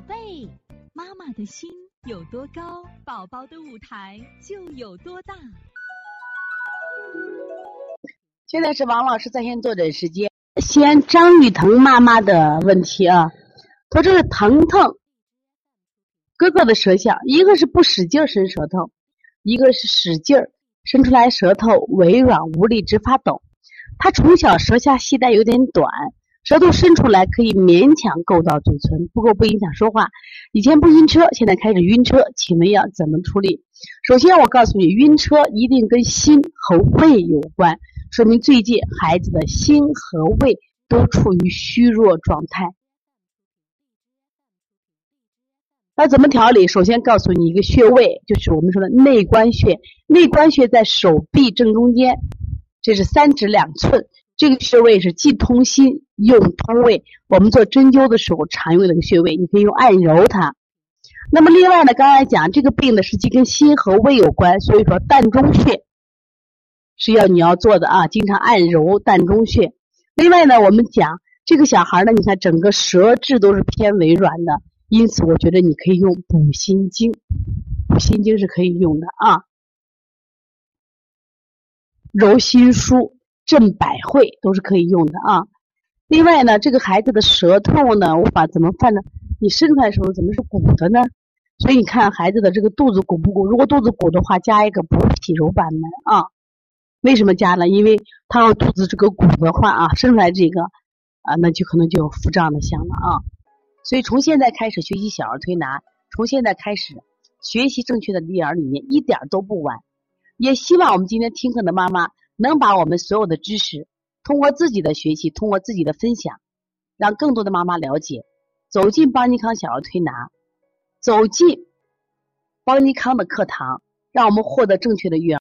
宝贝，妈妈的心有多高，宝宝的舞台就有多大。现在是王老师在线坐诊时间。先张雨腾妈妈的问题啊，她这个疼疼哥哥的舌象，一个是不使劲伸舌头，一个是使劲伸出来舌头微软无力直发抖。她从小舌下系带有点短，舌头伸出来可以勉强够到嘴唇，不够不影响说话。以前不晕车，现在开始晕车，请问要怎么处理？首先我告诉你，晕车一定跟心和胃有关，说明最近孩子的心和胃都处于虚弱状态。那怎么调理？首先告诉你一个穴位，就是我们说的内关穴。内关穴在手臂正中间，这是3指2寸，这个穴位是既通心又通胃，我们做针灸的时候常用的一个穴位，你可以用按揉它。那么另外呢，刚才讲这个病的实际跟心和胃有关，所以说膻中穴是你要做的啊，经常按揉膻中穴。另外呢，我们讲这个小孩呢，你看整个舌质都是偏微软的，因此我觉得你可以用补心经，补心经是可以用的啊，揉心腧、镇百会都是可以用的啊。另外呢，这个孩子的舌头呢，我把怎么办呢？你伸出来的时候怎么是鼓的呢？所以你看孩子的这个肚子鼓不鼓？如果肚子鼓的话，加一个补脾揉板门啊。为什么加呢？因为他要肚子这个鼓的话啊，伸出来这个啊，那就可能就有腹胀的象了啊。所以从现在开始学习小儿推拿，从现在开始学习正确的育儿理念，一点都不晚。也希望我们今天听课的妈妈能把我们所有的知识通过自己的学习，通过自己的分享，让更多的妈妈了解，走进邦尼康小儿推拿，走进邦尼康的课堂，让我们获得正确的育儿。